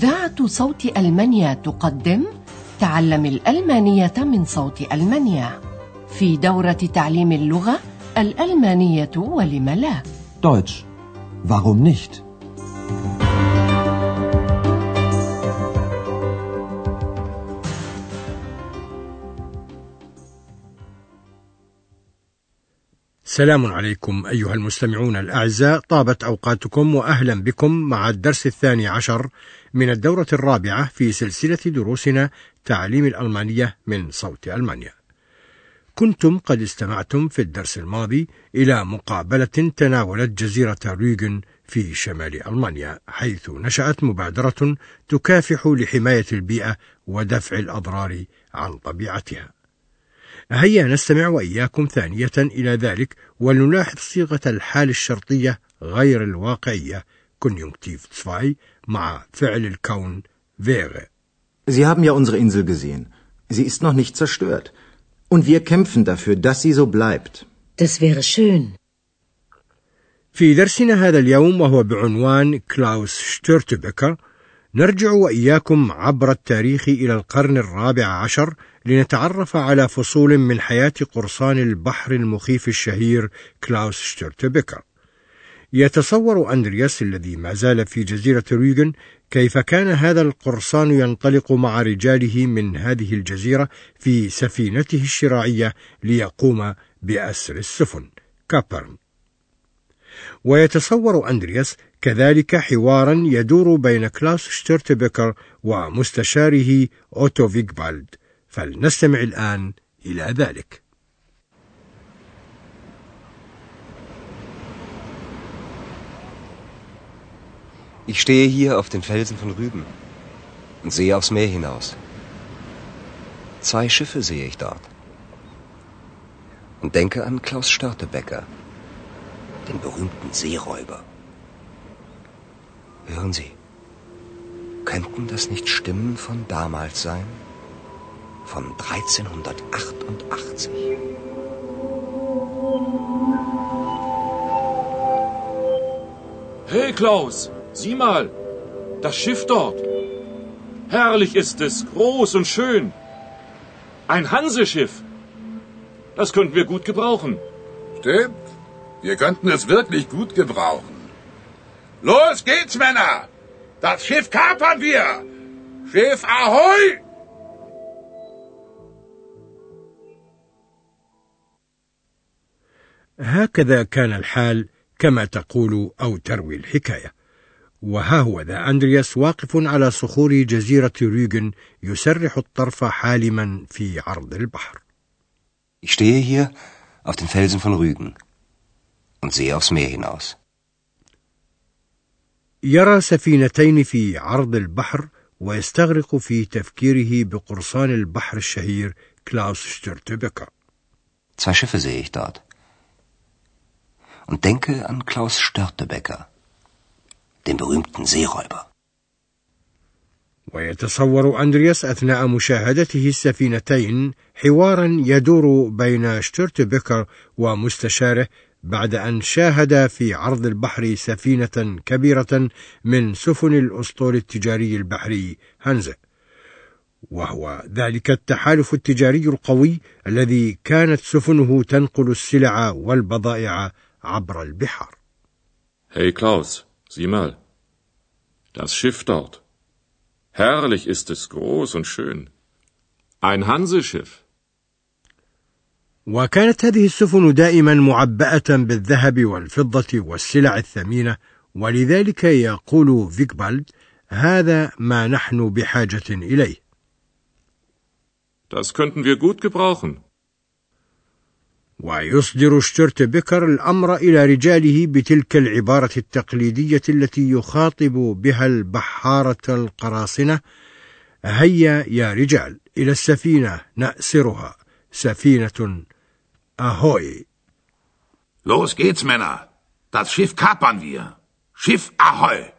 إذاعة صوت ألمانيا تقدم تعلم الألمانية من صوت ألمانيا في دورة تعليم اللغة الألمانية ولم لا. Deutsch. Warum nicht? السلام عليكم أيها المستمعون الأعزاء، طابت أوقاتكم وأهلا بكم مع الدرس 12 من الدورة 4 في سلسلة دروسنا تعليم الألمانية من صوت ألمانيا. كنتم قد استمعتم في الدرس الماضي إلى مقابلة تناولت جزيرة روجن في شمال ألمانيا، حيث نشأت مبادرة تكافح لحماية البيئة ودفع الأضرار عن طبيعتها. هيا نستمع وإياكم ثانية إلى ذلك ولنلاحظ صيغة الحال الشرطية غير الواقعية Konjunktiv 2 مع فعل الكون wäre. Sie haben ja unsere Insel gesehen. Sie ist noch nicht zerstört. Und wir kämpfen dafür, dass sie so bleibt. Das wäre schön. في درسنا هذا اليوم وهو بعنوان كلاوس شتورتبيكر نرجع وإياكم عبر التاريخ إلى القرن 14 لنتعرف على فصول من حياة قرصان البحر المخيف الشهير كلاوس شتورتبيكر. يتصور أندرياس الذي ما زال في جزيرة ريغن كيف كان هذا القرصان ينطلق مع رجاله من هذه الجزيرة في سفينته الشراعية ليقوم بأسر السفن كابرن. ويتصور أندرياس كذلك حوارا يدور بين كلاوس شتورتبيكر ومستشاره أوتو فيغبالد، فلنستمع الآن إلى ذلك. Ich stehe hier auf den Felsen von Rügen und sehe aufs Meer hinaus. 2 Schiffe sehe ich dort und denke an Klaus Störtebeker, den berühmten Seeräuber. Hören Sie, könnten das nicht Stimmen von damals sein? Von 1388. Hey Klaus, sieh mal, das Schiff dort. Herrlich ist es, groß und schön. Ein Hanseschiff. Das könnten wir gut gebrauchen. Stimmt, wir könnten es wirklich gut gebrauchen. Los geht's, Männer! Das Schiff kapern wir! Schiff Ahoi! هكذا كان الحال كما تقول أو تروي الحكاية. وها هو ذا أندرياس واقف على صخور جزيرة روجن يسرح الطرف حالما في عرض البحر. Ich stehe hier auf den Felsen von Rügen und sehe aufs Meer hinaus. يرى سفينتين في عرض البحر ويستغرق في تفكيره بقرصان البحر الشهير كلاوس شتورتبيكر. Zwei Schiffe sehe ich dort. Und denke an Klaus Störtebeker, den berühmten Seeräuber. ويتصور أندرياس أثناء مشاهدته السفينتين حوارا يدور بين شتورتبيكر ومستشاره بعد أن شاهد في عرض البحر سفينة كبيرة من سفن الأسطول التجاري البحري هانزه، وهو ذلك التحالف التجاري القوي الذي كانت سفنه تنقل السلع والبضائع عبر البحر. Hey Klaus, sieh mal. Das Schiff dort. Herrlich ist es, groß und schön. Ein Hanseschiff. وكانت هذه السفن دائما معبأة بالذهب والفضة والسلع الثمينة، ولذلك يقول فيغبالد هذا ما نحن بحاجة إليه. Das könnten wir gut gebrauchen. ويصدر شتورتبيكر الأمر إلى رجاله بتلك العبارة التقليدية التي يخاطب بها البحارة القراصنة: هيا يا رجال إلى السفينة نأسرها، سفينة أهوي. Los geht's Männer, das Schiff kapern wir, Schiff Ahoi.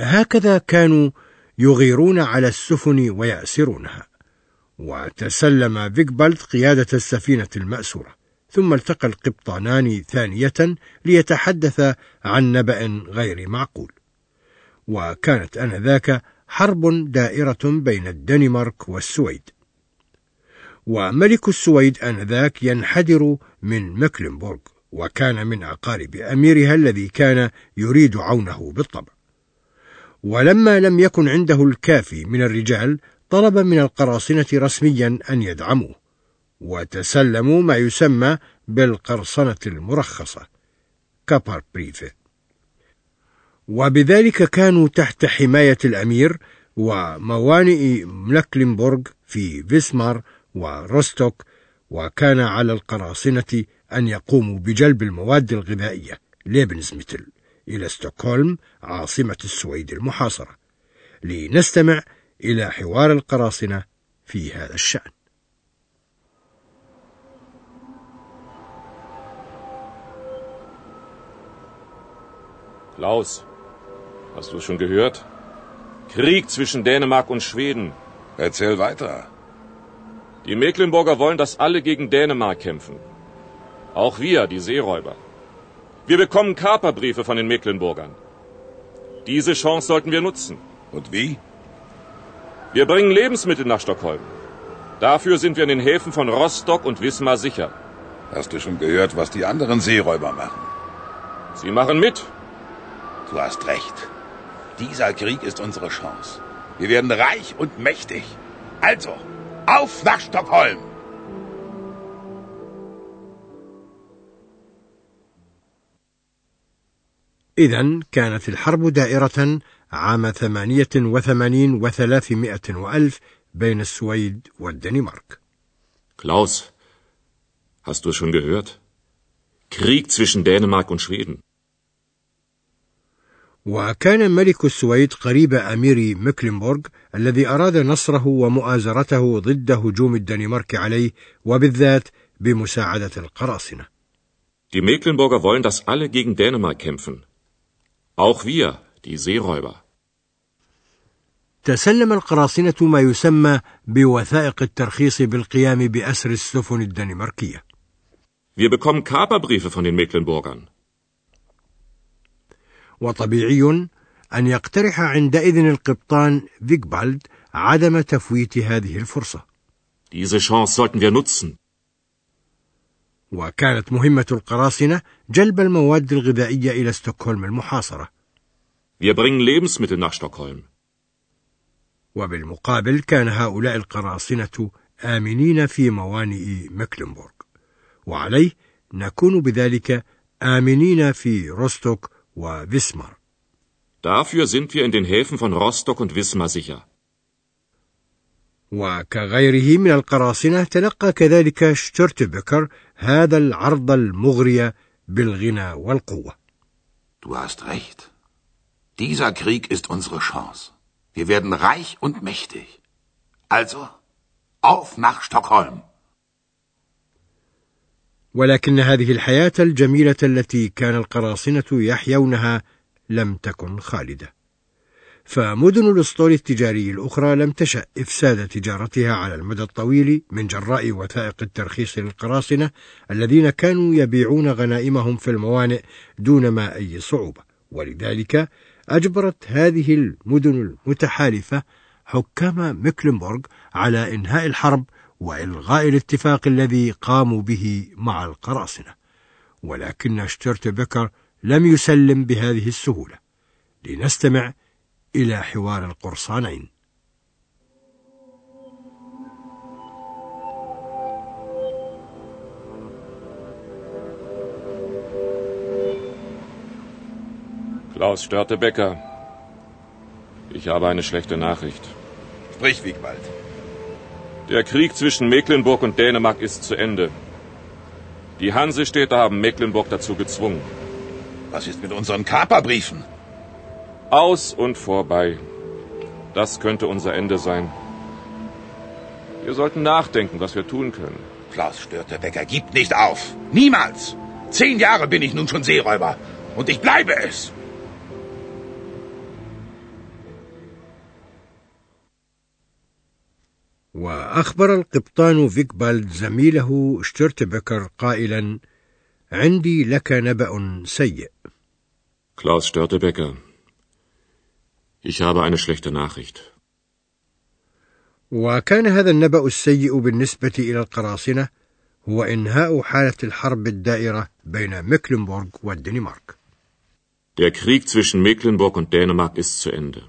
هكذا كانوا يغيرون على السفن ويأسرونها. وتسلم فيغبالد قيادة السفينة المأسورة، ثم التقى القبطانان ثانية ليتحدثا عن نبأ غير معقول. وكانت آنذاك حرب دائرة بين الدنمارك والسويد، وملك السويد آنذاك ينحدر من مكلنبورغ، وكان من أقارب أميرها الذي كان يريد عونه بالطبع. ولما لم يكن عنده الكافي من الرجال طلب من القراصنة رسميا أن يدعموه، وتسلموا ما يسمى بالقرصنة المرخصة كابار بريفي، وبذلك كانوا تحت حماية الأمير، وموانئ مكلنبورغ في فيسمار وروستوك، وكان على القراصنة أن يقوموا بجلب المواد الغذائية ليبنزمتل إلى ستوكهولم عاصمة السويد المحاصرة. لنستمع إلى حوار القراصنة في هذا الشأن. Klaus, hast du schon gehört? Krieg zwischen Dänemark und Schweden. Erzähl weiter. Die Mecklenburger wollen, dass alle gegen Dänemark kämpfen. Auch wir, die Seeräuber. Wir bekommen Kaperbriefe von den Mecklenburgern. Diese Chance sollten wir nutzen. Und wie? Wir bringen Lebensmittel nach Stockholm. Dafür sind wir in den Häfen von Rostock und Wismar sicher. Hast du schon gehört, was die anderen Seeräuber machen? Sie machen mit. Du hast recht. Dieser Krieg ist unsere Chance. Wir werden reich und mächtig. Also, auf nach Stockholm! إذن كانت الحرب دائرة عام 88 و300 بين السويد والدنمارك. Klaus, hast du schon gehört? Krieg zwischen Dänemark und Schweden. وكان ملك السويد قريب أمير مكلنبورغ الذي أراد نصره ومؤازرته ضد هجوم الدنمارك عليه، وبالذات بمساعدة القراصنة. Die Mecklenburger wollen, dass alle gegen Dänemark kämpfen. Auch wir, die Seeräuber. تسلم القراصنة ما يسمى بوثائق الترخيص بالقيام بأسر السفن الدنماركية. Wir bekommen Kaperbriefe von den Mecklenburgern. وطبيعي أن يقترح عندئذ القبطان فيغبالد عدم تفويت هذه الفرصة. Diese Chance sollten wir nutzen. وكانت مهمة القراصنة جلب المواد الغذائية إلى ستوكهولم المحاصرة. Wir bringen Lebensmittel nach Stockholm. وبالمقابل كان هؤلاء القراصنة آمنين في موانئ مكلنبورغ، وعليه نكون بذلك آمنين في روستوك وفيسمار. Dafür sind wir in den Häfen von Rostock und Wismar sicher. وكغيره من القراصنة تلقى كذلك شتورتبكر هذا العرض المغري بالغنى والقوة. Du hast recht. Dieser Krieg ist unsere Chance. Wir werden reich und mächtig. Also, auf nach Stockholm. ولكن هذه الحياة الجميلة التي كان القراصنة يحيونها لم تكن خالدة، فمدن الأسطول التجاري الأخرى لم تشأ إفساد تجارتها على المدى الطويل من جراء وثائق الترخيص للقراصنة الذين كانوا يبيعون غنائمهم في الموانئ دون ما أي صعوبة، ولذلك أجبرت هذه المدن المتحالفة حكام مكلنبورغ على إنهاء الحرب وإلغاء الاتفاق الذي قاموا به مع القراصنة. ولكن شتورتبكر لم يسلم بهذه السهولة. لنستمع إلى حوار القرصانين. Klaus Störtebeker, ich habe eine schlechte Nachricht. Sprich, Wigbold. Der Krieg zwischen Mecklenburg und Dänemark ist zu Ende. Die Hansestädte haben Mecklenburg dazu gezwungen. Was ist mit unseren Kaperbriefen? Aus und vorbei. Das könnte unser Ende sein. Wir sollten nachdenken, was wir tun können. Klaus Störtebeker gibt nicht auf. Niemals. 10 Jahre bin ich nun schon Seeräuber. Und ich bleibe es. وأخبر القبطان فيغبالد زميله شتورتبكر قائلا: عندي لك نبأ سيء. Klaus Störtebeker, Ich habe eine schlechte Nachricht. وكان هذا النبأ السيء بالنسبة إلى القراصنة هو إنهاء حالة الحرب الدائرة بين ميكلنبورغ والدنمارك. Der Krieg zwischen Mecklenburg und Dänemark ist zu Ende.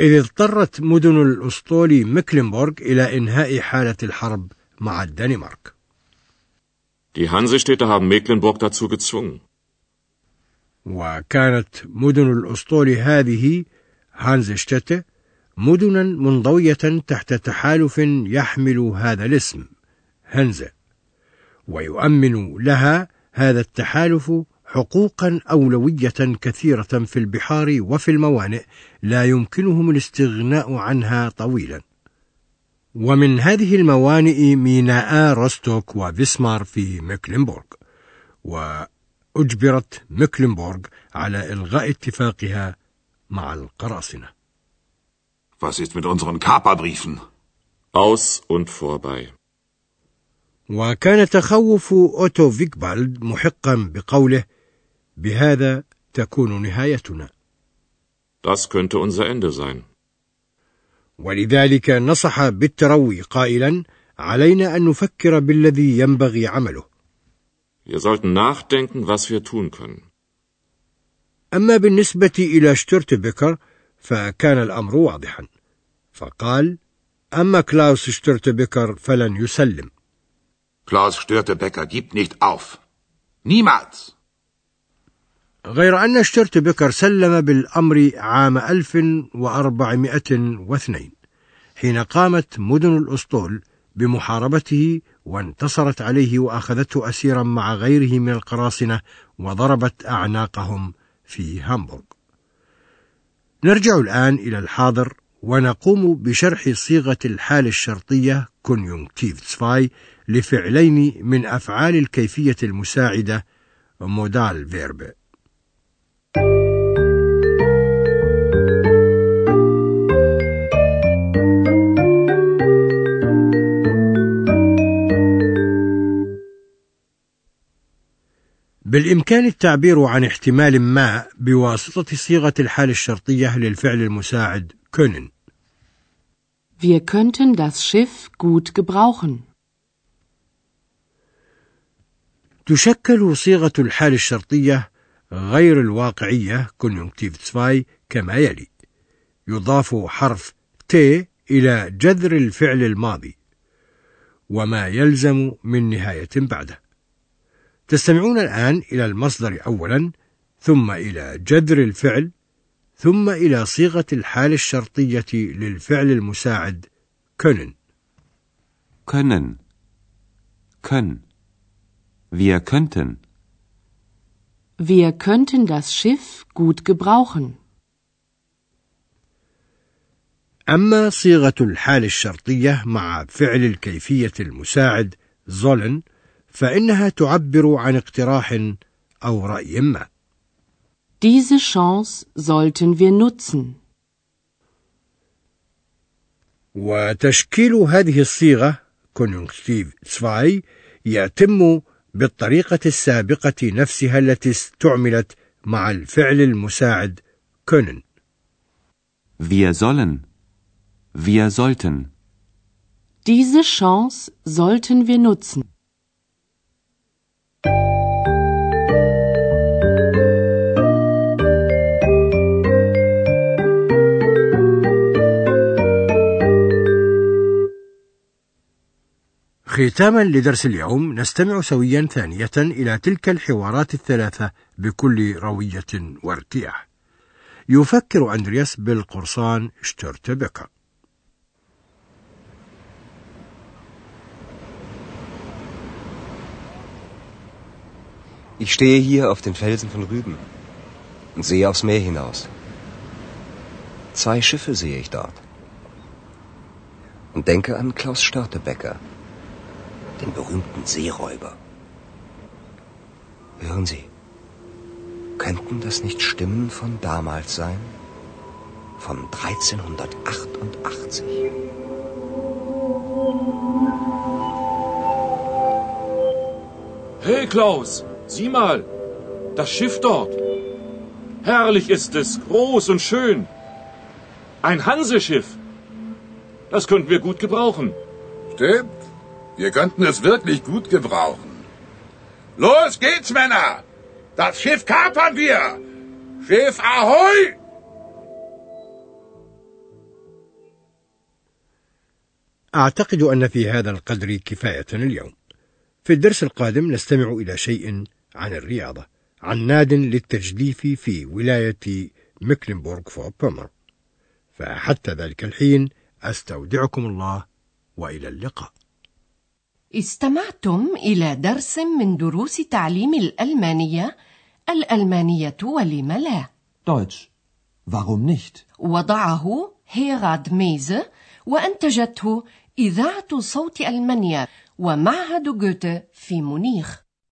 إذ اضطرت مدن الأسطول ميكلنبورغ إلى إنهاء حالة الحرب مع الدنمارك. Die Hansestädte haben Mecklenburg dazu gezwungen. وكانت مدن الأسطول هذه هانزشتات مدنا منضوية تحت تحالف يحمل هذا الاسم هانزا، ويؤمن لها هذا التحالف حقوقا أولوية كثيرة في البحار وفي الموانئ لا يمكنهم الاستغناء عنها طويلا، ومن هذه الموانئ ميناء روستوك وفيسمار في ميكلنبورغ. وأجبرت ميكلنبورغ على إلغاء اتفاقها مع القراصنة. Was ist mit unseren Kaperbriefen? Aus und vorbei. وكان تخوف أوتو فيغبالد محقا بقوله بهذا تكون نهايتنا. Das könnte unser Ende sein. ولذلك نصح بالتروي قائلا علينا أن نفكر بالذي ينبغي عمله. Wir sollten nachdenken, was wir tun können. أما بالنسبة إلى شترتبيكر فكان الأمر واضحا، فقال أما كلاوس شترتبيكر فلن يسلم. Klaus Störtebeker gibt nicht auf. Niemals. غير أن شترتبيكر سلم بالأمر عام 1402 حين قامت مدن الأسطول بمحاربته وانتصرت عليه وأخذته أسيرا مع غيره من القراصنة وضربت أعناقهم في هامبورغ. نرجع الآن إلى الحاضر ونقوم بشرح صيغة الحالة الشرطية كونيونكتيف 2 لفعلين من أفعال الكيفية المساعدة مودال فيرب. بالإمكان التعبير عن احتمال ما بواسطة صيغة الحالة الشرطية للفعل المساعد können. Wir könnten das Schiff gut gebrauchen. تشكل صيغة الحالة الشرطية غير الواقعية كونجونكتيف 2 كما يلي: يضاف حرف T إلى جذر الفعل الماضي وما يلزم من نهاية بعده. تستمعون الآن إلى المصدر أولا، ثم إلى جذر الفعل، ثم إلى صيغة الحالة الشرطية للفعل المساعد können. können. können. Wir könnten. Wir könnten das Schiff gut gebrauchen. أما صيغة الحالة الشرطية مع فعل الكيفية المساعد sollen فإنها تعبر عن اقتراح أو رأي ما. Diese Chance sollten wir nutzen. وتشكيل هذه الصيغة كونجونكتيف 2 يتم بالطريقة السابقة نفسها التي استعملت مع الفعل المساعد können. Wir sollen. Wir sollten. Diese Chance sollten wir nutzen. ختاما لدرس اليوم نستمع سويا ثانية إلى تلك الحوارات الثلاثة بكل روية وارتياح. يفكر أندرياس بالقرصان شترتبيكر. Ich stehe hier auf den Felsen von Rügen und sehe aufs Meer hinaus. Zwei Schiffe sehe ich dort und denke an Klaus Störtebeker, den berühmten Seeräuber. Hören Sie, könnten das nicht Stimmen von damals sein? Von 1388? Hey Klaus, sieh mal, das Schiff dort. Herrlich ist es, groß und schön. Ein Hanseschiff. Das könnten wir gut gebrauchen. Stimmt. Wir könnten es wirklich gut gebrauchen. Los geht's, Männer! Das Schiff kapern wir! Schiff Ahoi! أعتقد أن في هذا القدر كفاية اليوم. في الدرس القادم نستمع إلى شيء عن الرياضة، عناد للتجديف في ولاية ميكلنبورغ فور بومر. فحتى ذلك الحين أستودعكم الله وإلى اللقاء. استمعتم إلى درس من دروس تعليم الألمانية، الألمانية ولم لا؟ Deutsch. Warum nicht؟ وضعه هيراد ميزه وأنتجته إذاعة صوت ألمانيا ومعهد غوته في مونيخ.